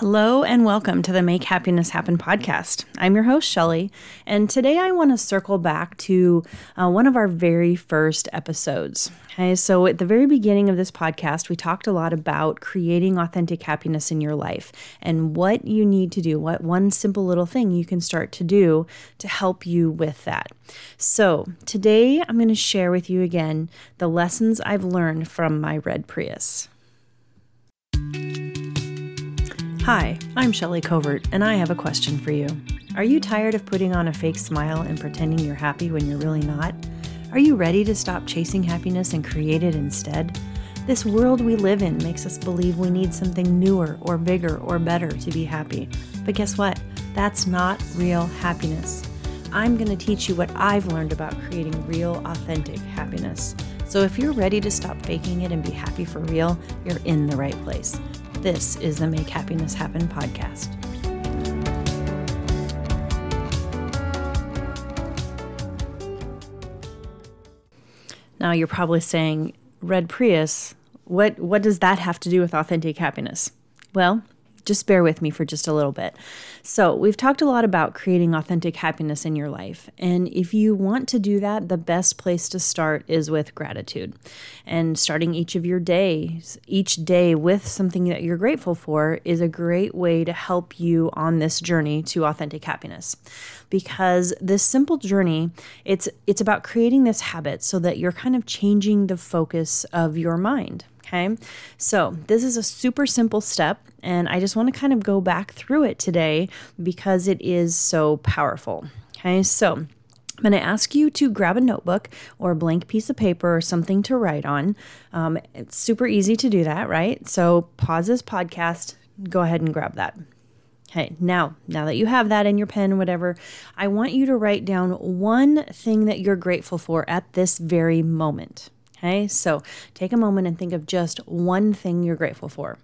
Hello and welcome to the Make Happiness Happen podcast. I'm your host, Shelly, and today I want to circle back to one of our very first episodes. Okay, so at the very beginning of this podcast, we talked a lot about creating authentic happiness in your life and what you need to do, what one simple little thing you can start to do to help you with that. So today I'm going to share with you again the lessons I've learned from my red Prius. Hi, I'm Shelly Covert, and I have a question for you. Are you tired of putting on a fake smile and pretending you're happy when you're really not? Are you ready to stop chasing happiness and create it instead? This world we live in makes us believe we need something newer or bigger or better to be happy. But guess what? That's not real happiness. I'm going to teach you what I've learned about creating real, authentic happiness. So if you're ready to stop faking it and be happy for real, you're in the right place. This is the Make Happiness Happen podcast. Now you're probably saying, red Prius, what does that have to do with authentic happiness? Well, just bear with me for just a little bit. So we've talked a lot about creating authentic happiness in your life. And if you want to do that, the best place to start is with gratitude and starting each day with something that you're grateful for is a great way to help you on this journey to authentic happiness. Because this simple journey, it's about creating this habit so that you're kind of changing the focus of your mind. Okay, so this is a super simple step, and I just want to kind of go back through it today because it is so powerful. Okay, so I'm going to ask you to grab a notebook or a blank piece of paper or something to write on. It's super easy to do that, right? So pause this podcast, go ahead and grab that. Okay, now that you have that in your pen, whatever, I want you to write down one thing that you're grateful for at this very moment. Okay, so take a moment and think of just one thing you're grateful for.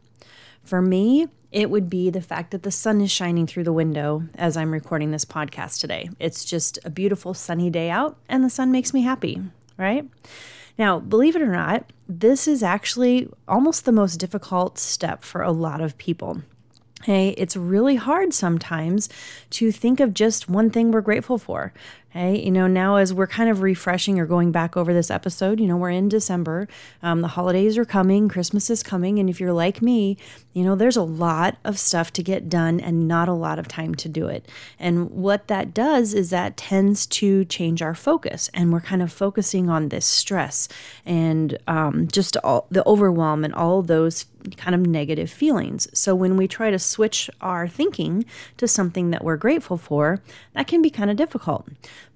For me, it would be the fact that the sun is shining through the window as I'm recording this podcast today. It's just a beautiful sunny day out, and the sun makes me happy, right? Now, believe it or not, this is actually almost the most difficult step for a lot of people. Hey, it's really hard sometimes to think of just one thing we're grateful for. Hey, now as we're kind of refreshing or going back over this episode, we're in December, the holidays are coming, Christmas is coming. And if you're like me, there's a lot of stuff to get done and not a lot of time to do it. And what that does is that tends to change our focus. And we're kind of focusing on this stress and just all the overwhelm and all those kind of negative feelings. So when we try to switch our thinking to something that we're grateful for, that can be kind of difficult.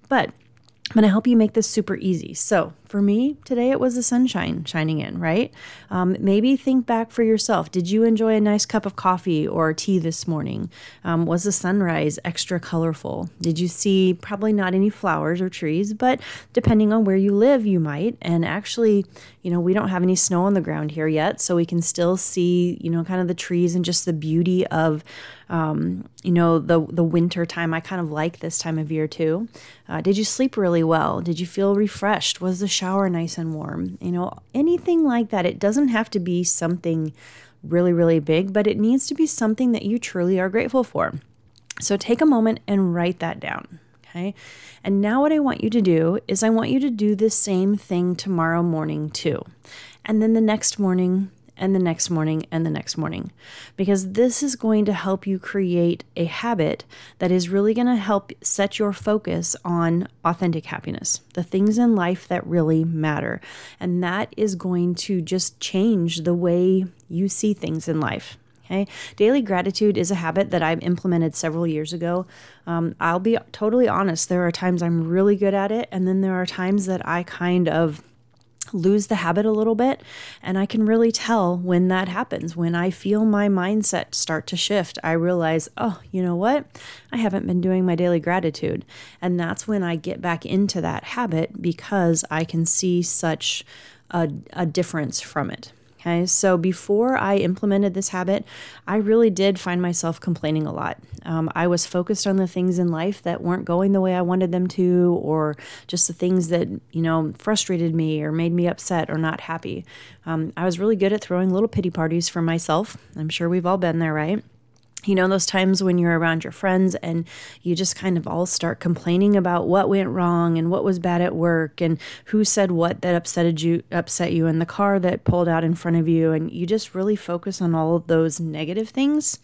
But I'm going to help you make this super easy. So for me, today it was the sunshine shining in, right? Maybe think back for yourself. Did you enjoy a nice cup of coffee or tea this morning? Was the sunrise extra colorful? Did you see probably not any flowers or trees, but depending on where you live, you might. And actually, we don't have any snow on the ground here yet, so we can still see, kind of the trees and just the beauty of the winter time. I kind of like this time of year too. Did you sleep really well? Did you feel refreshed? Was the shower nice and warm? Anything like that. It doesn't have to be something really, really big, but it needs to be something that you truly are grateful for. So take a moment and write that down. Okay. And now what I want you to do is I want you to do the same thing tomorrow morning too. And then the next morning, and the next morning, and the next morning. Because this is going to help you create a habit that is really going to help set your focus on authentic happiness, the things in life that really matter. And that is going to just change the way you see things in life. Okay. Daily gratitude is a habit that I've implemented several years ago. I'll be totally honest, there are times I'm really good at it, and then there are times that I kind of lose the habit a little bit. And I can really tell when that happens. When I feel my mindset start to shift, I realize, oh, you know what? I haven't been doing my daily gratitude. And that's when I get back into that habit because I can see such a difference from it. Okay, so before I implemented this habit, I really did find myself complaining a lot. I was focused on the things in life that weren't going the way I wanted them to, or just the things that, frustrated me or made me upset or not happy. I was really good at throwing little pity parties for myself. I'm sure we've all been there, right? You know, those times when you're around your friends and you just kind of all start complaining about what went wrong and what was bad at work and who said what that upset you and the car that pulled out in front of you, and you just really focus on all of those negative things.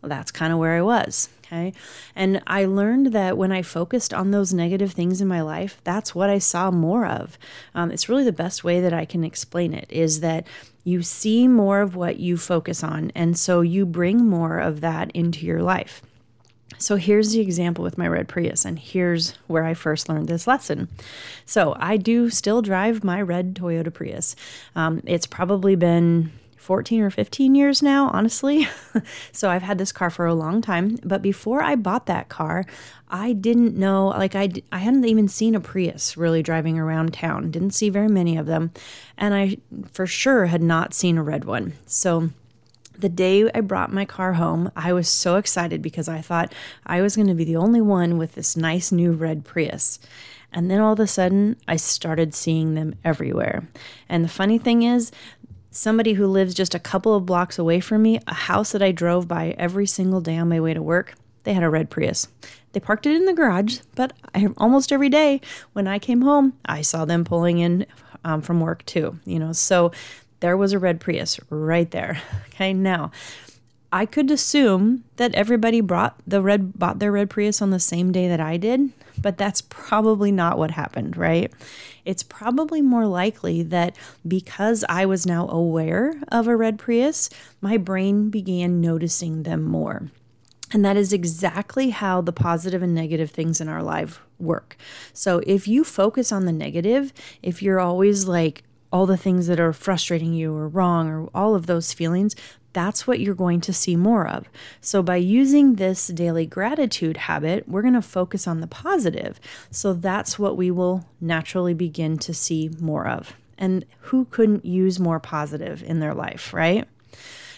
Well, that's kind of where I was, okay? And I learned that when I focused on those negative things in my life, that's what I saw more of. It's really the best way that I can explain it is that you see more of what you focus on, and so you bring more of that into your life. So here's the example with my red Prius, and here's where I first learned this lesson. So I do still drive my red Toyota Prius. It's probably been 14 or 15 years now, honestly. So I've had this car for a long time. But before I bought that car, I didn't know, like I hadn't even seen a Prius really driving around town. Didn't see very many of them. And I for sure had not seen a red one. So the day I brought my car home, I was so excited because I thought I was going to be the only one with this nice new red Prius. And then all of a sudden, I started seeing them everywhere. And the funny thing is, somebody who lives just a couple of blocks away from me, a house that I drove by every single day on my way to work, they had a red Prius. They parked it in the garage, but almost every day when I came home, I saw them pulling in from work too. You know, so there was a red Prius right there. Okay, now I could assume that everybody bought their red Prius on the same day that I did, but that's probably not what happened, right? It's probably more likely that because I was now aware of a red Prius, my brain began noticing them more. And that is exactly how the positive and negative things in our life work. So if you focus on the negative, if you're always like all the things that are frustrating you or wrong or all of those feelings, that's what you're going to see more of. So by using this daily gratitude habit, we're going to focus on the positive. So that's what we will naturally begin to see more of. And who couldn't use more positive in their life, right?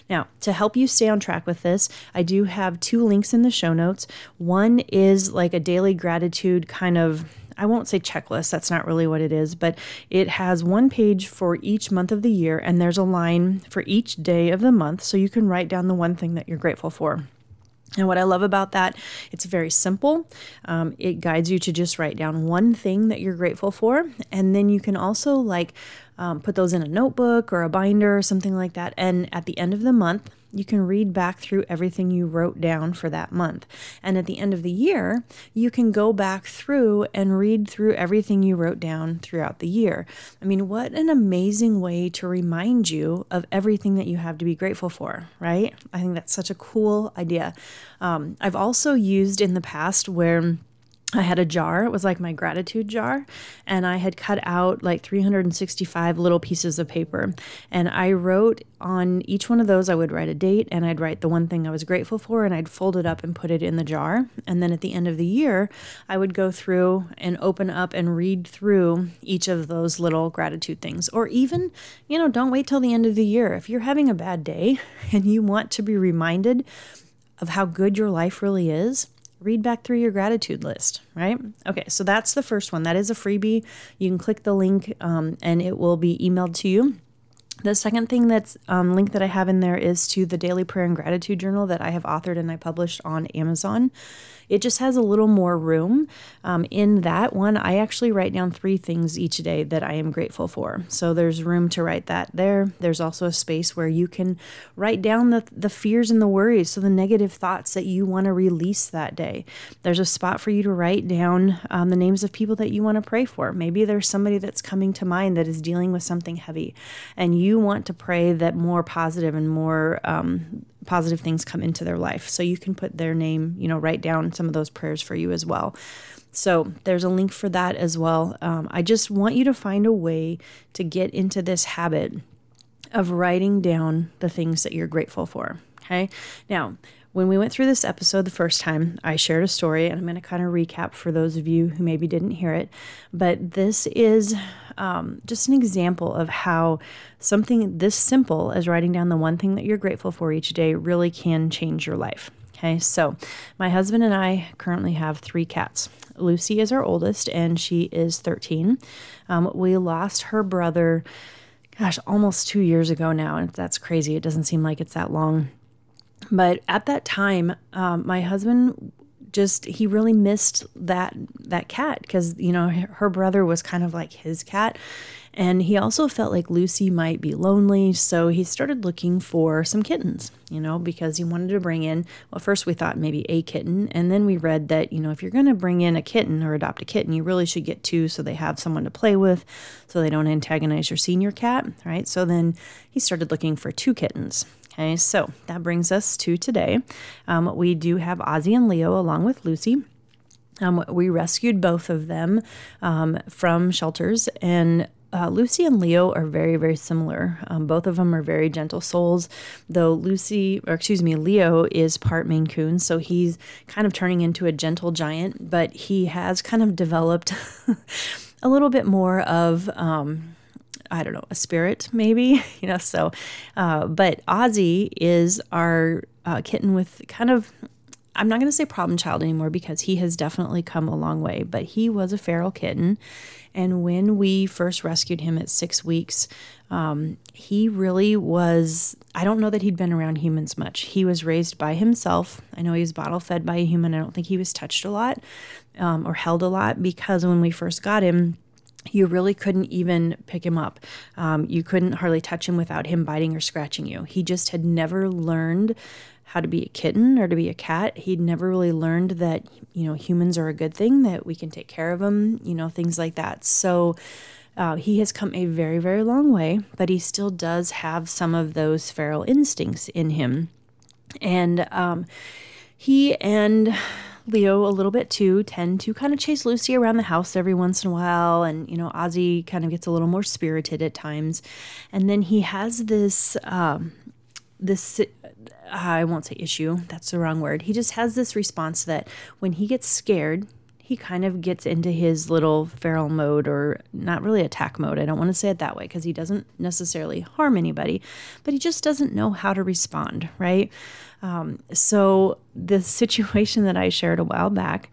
Now, to help you stay on track with this, I do have two links in the show notes. One is like a daily gratitude kind of, I won't say checklist, that's not really what it is, but it has one page for each month of the year, and there's a line for each day of the month, so you can write down the one thing that you're grateful for. And what I love about that, it's very simple. It guides you to just write down one thing that you're grateful for, and then you can also put those in a notebook or a binder or something like that, and at the end of the month, you can read back through everything you wrote down for that month. And at the end of the year, you can go back through and read through everything you wrote down throughout the year. I mean, what an amazing way to remind you of everything that you have to be grateful for, right? I think that's such a cool idea. I've also used in the past where I had a jar, it was like my gratitude jar, and I had cut out like 365 little pieces of paper. And I wrote on each one of those, I would write a date and I'd write the one thing I was grateful for, and I'd fold it up and put it in the jar. And then at the end of the year, I would go through and open up and read through each of those little gratitude things. Or even, you know, don't wait till the end of the year. If you're having a bad day and you want to be reminded of how good your life really is, read back through your gratitude list, right? Okay, so that's the first one. That is a freebie. You can click the link and it will be emailed to you. The second thing that's link that I have in there is to the Daily Prayer and Gratitude Journal that I have authored and I published on Amazon. It just has a little more room. In that one, I actually write down 3 things each day that I am grateful for. So there's room to write that there. There's also a space where you can write down the fears and the worries, so the negative thoughts that you want to release that day. There's a spot for you to write down the names of people that you want to pray for. Maybe there's somebody that's coming to mind that is dealing with something heavy, and you want to pray that more positive and more positive things come into their life. So you can put their name, you know, write down some of those prayers for you as well. So there's a link for that as well. I just want you to find a way to get into this habit of writing down the things that you're grateful for. Okay. Now, when we went through this episode the first time, I shared a story, and I'm going to kind of recap for those of you who maybe didn't hear it, but this is just an example of how something this simple as writing down the one thing that you're grateful for each day really can change your life. Okay, so my husband and I currently have 3 cats. Lucy is our oldest, and she is 13. We lost her brother, almost 2 years ago now, and that's crazy. It doesn't seem like it's that long. But at that time, my husband he really missed that cat, because, you know, her brother was kind of like his cat. And he also felt like Lucy might be lonely, so he started looking for some kittens, you know, because he wanted to bring in, well, first we thought maybe a kitten, and then we read that, you know, if you're going to bring in a kitten or adopt a kitten, you really should get two so they have someone to play with, so they don't antagonize your senior cat, right? So then he started looking for two kittens. Okay, so that brings us to today. We do have Ozzy and Leo along with Lucy. We rescued both of them from shelters, and Lucy and Leo are very, very similar. Both of them are very gentle souls, though Leo is part Maine Coon, so he's kind of turning into a gentle giant, but he has kind of developed a little bit more of, I don't know, a spirit maybe, you know, so, but Ozzy is our kitten with kind of, I'm not going to say problem child anymore, because he has definitely come a long way, but he was a feral kitten. And when we first rescued him at 6 weeks, he really was, I don't know that he'd been around humans much. He was raised by himself. I know he was bottle fed by a human. I don't think he was touched a lot or held a lot, because when we first got him, you really couldn't even pick him up. You couldn't hardly touch him without him biting or scratching you. He just had never learned how to be a kitten or to be a cat. He'd never really learned that, you know, humans are a good thing, that we can take care of them, you know, things like that. So he has come a very, very long way, but he still does have some of those feral instincts in him. And he and Leo a little bit too tend to kind of chase Lucy around the house every once in a while, and, you know, Ozzy kind of gets a little more spirited at times. And then he has this I won't say issue, that's the wrong word. He just has this response that when he gets scared, he kind of gets into his little feral mode, or not really attack mode. I don't want to say it that way, because he doesn't necessarily harm anybody, but he just doesn't know how to respond, right? So the situation that I shared a while back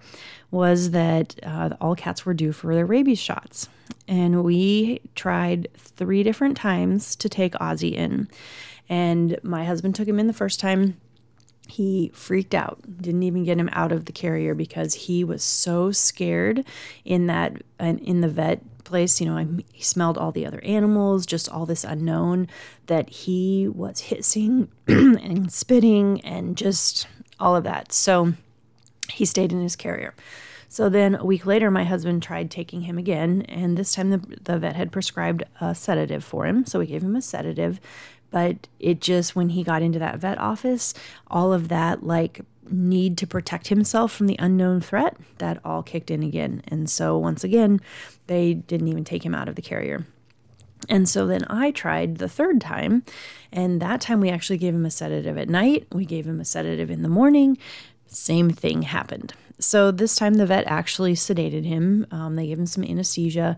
was that all cats were due for their rabies shots. And we tried 3 different times to take Ozzy in. And my husband took him in the first time. He freaked out, didn't even get him out of the carrier, because he was so scared in the vet place. You know, he smelled all the other animals, just all this unknown, that he was hissing and spitting and just all of that. So he stayed in his carrier. So then a week later, my husband tried taking him again, and this time the vet had prescribed a sedative for him. So we gave him a sedative. But it just, when he got into that vet office, all of that like need to protect himself from the unknown threat, that all kicked in again. And so once again, they didn't even take him out of the carrier. And so then I tried the third time, and that time we actually gave him a sedative at night. We gave him a sedative in the morning. Same thing happened. So this time the vet actually sedated him. They gave him some anesthesia,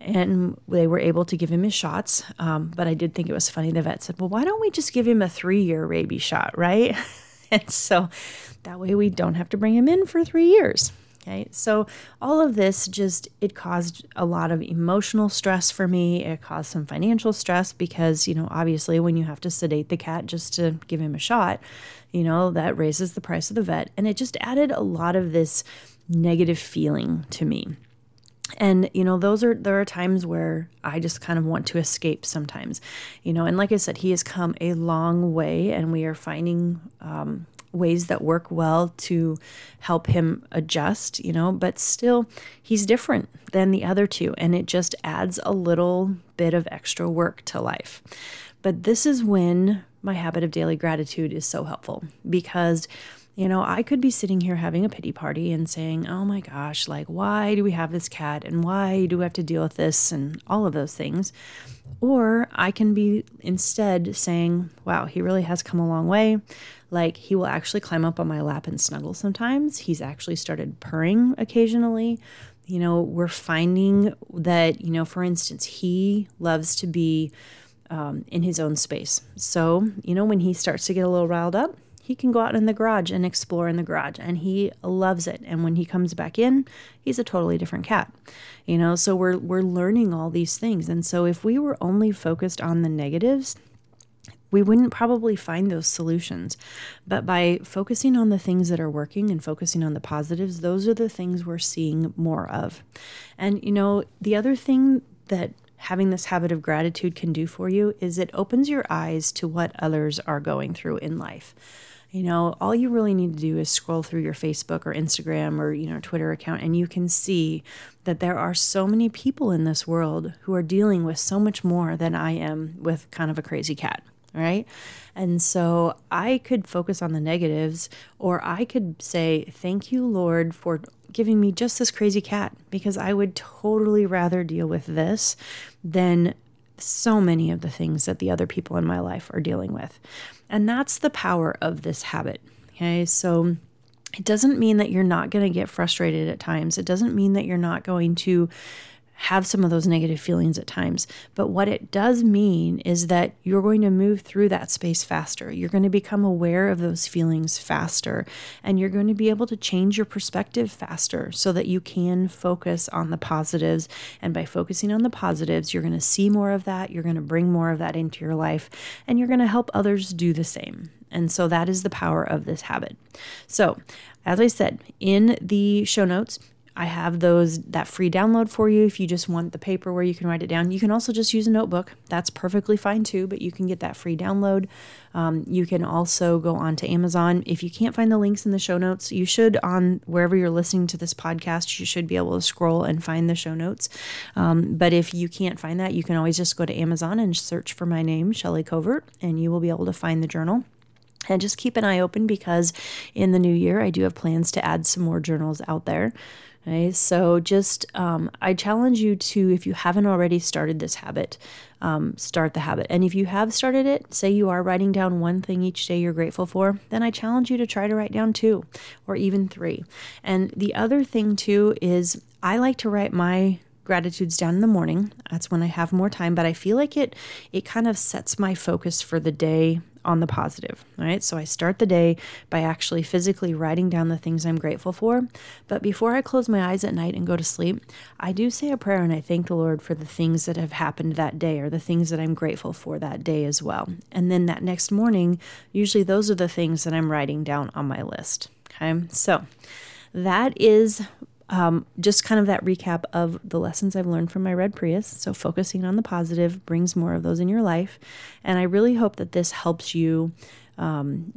and they were able to give him his shots. But I did think it was funny. The vet said, well, why don't we just give him a 3-year rabies shot, right? And so that way we don't have to bring him in for 3 years. Okay. So all of this it caused a lot of emotional stress for me. It caused some financial stress because, you know, obviously when you have to sedate the cat just to give him a shot, you know, that raises the price of the vet. And it just added a lot of this negative feeling to me. And, you know, there are times where I just kind of want to escape sometimes, you know, and like I said, he has come a long way, and we are finding ways that work well to help him adjust, you know, but still he's different than the other two. And it just adds a little bit of extra work to life. But this is when my habit of daily gratitude is so helpful, because, you know, I could be sitting here having a pity party and saying, oh my gosh, like, why do we have this cat, and why do we have to deal with this, and all of those things. Or I can be instead saying, wow, he really has come a long way. Like, he will actually climb up on my lap and snuggle sometimes. He's actually started purring occasionally. You know, we're finding that, you know, for instance, he loves to be in his own space. So, you know, when he starts to get a little riled up, he can go out in the garage and explore in the garage, and he loves it. And when he comes back in, he's a totally different cat, you know, so we're learning all these things. And so if we were only focused on the negatives, We wouldn't probably find those solutions. But by focusing on the things that are working and focusing on the positives, those are the things we're seeing more of. And, you know, the other thing that having this habit of gratitude can do for you is it opens your eyes to what others are going through in life. You know, all you really need to do is scroll through your Facebook or Instagram or, you know, Twitter account, and you can see that there are so many people in this world who are dealing with so much more than I am with kind of a crazy cat. Right? And so I could focus on the negatives, or I could say, thank you, Lord, for giving me just this crazy cat, because I would totally rather deal with this than so many of the things that the other people in my life are dealing with. And that's the power of this habit. Okay. So it doesn't mean that you're not going to get frustrated at times. It doesn't mean that you're not going to have some of those negative feelings at times. But what it does mean is that you're going to move through that space faster. You're going to become aware of those feelings faster, and you're going to be able to change your perspective faster so that you can focus on the positives. And by focusing on the positives, you're going to see more of that. You're going to bring more of that into your life, and you're going to help others do the same. And so that is the power of this habit. So, as I said, in the show notes, I have that free download for you if you just want the paper where you can write it down. You can also just use a notebook. That's perfectly fine too, but you can get that free download. You can also go on to Amazon. If you can't find the links in the show notes, you should, on wherever you're listening to this podcast, you should be able to scroll and find the show notes. But if you can't find that, you can always just go to Amazon and search for my name, Shelly Covert, and you will be able to find the journal. And just keep an eye open, because in the new year, I do have plans to add some more journals out there. Okay, so just, I challenge you to, if you haven't already started this habit, start the habit. And if you have started it, say you are writing down one thing each day you're grateful for, then I challenge you to try to write down two or even three. And the other thing too is I like to write my gratitudes down in the morning. That's when I have more time, but I feel like it kind of sets my focus for the day on the positive, right? So I start the day by actually physically writing down the things I'm grateful for. But before I close my eyes at night and go to sleep, I do say a prayer and I thank the Lord for the things that have happened that day, or the things that I'm grateful for that day as well. And then that next morning, usually those are the things that I'm writing down on my list. Okay. So that is just kind of that recap of the lessons I've learned from my red Prius. So focusing on the positive brings more of those in your life. And I really hope that this helps you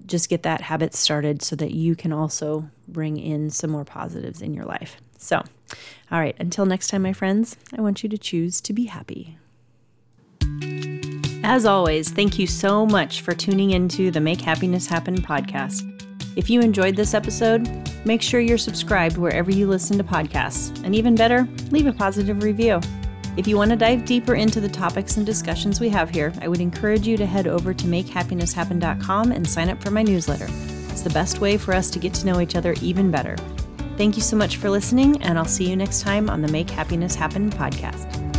just get that habit started so that you can also bring in some more positives in your life. So, all right, until next time, my friends, I want you to choose to be happy. As always, thank you so much for tuning into the Make Happiness Happen podcast. If you enjoyed this episode, make sure you're subscribed wherever you listen to podcasts. And even better, leave a positive review. If you want to dive deeper into the topics and discussions we have here, I would encourage you to head over to makehappinesshappen.com and sign up for my newsletter. It's the best way for us to get to know each other even better. Thank you so much for listening, and I'll see you next time on the Make Happiness Happen podcast.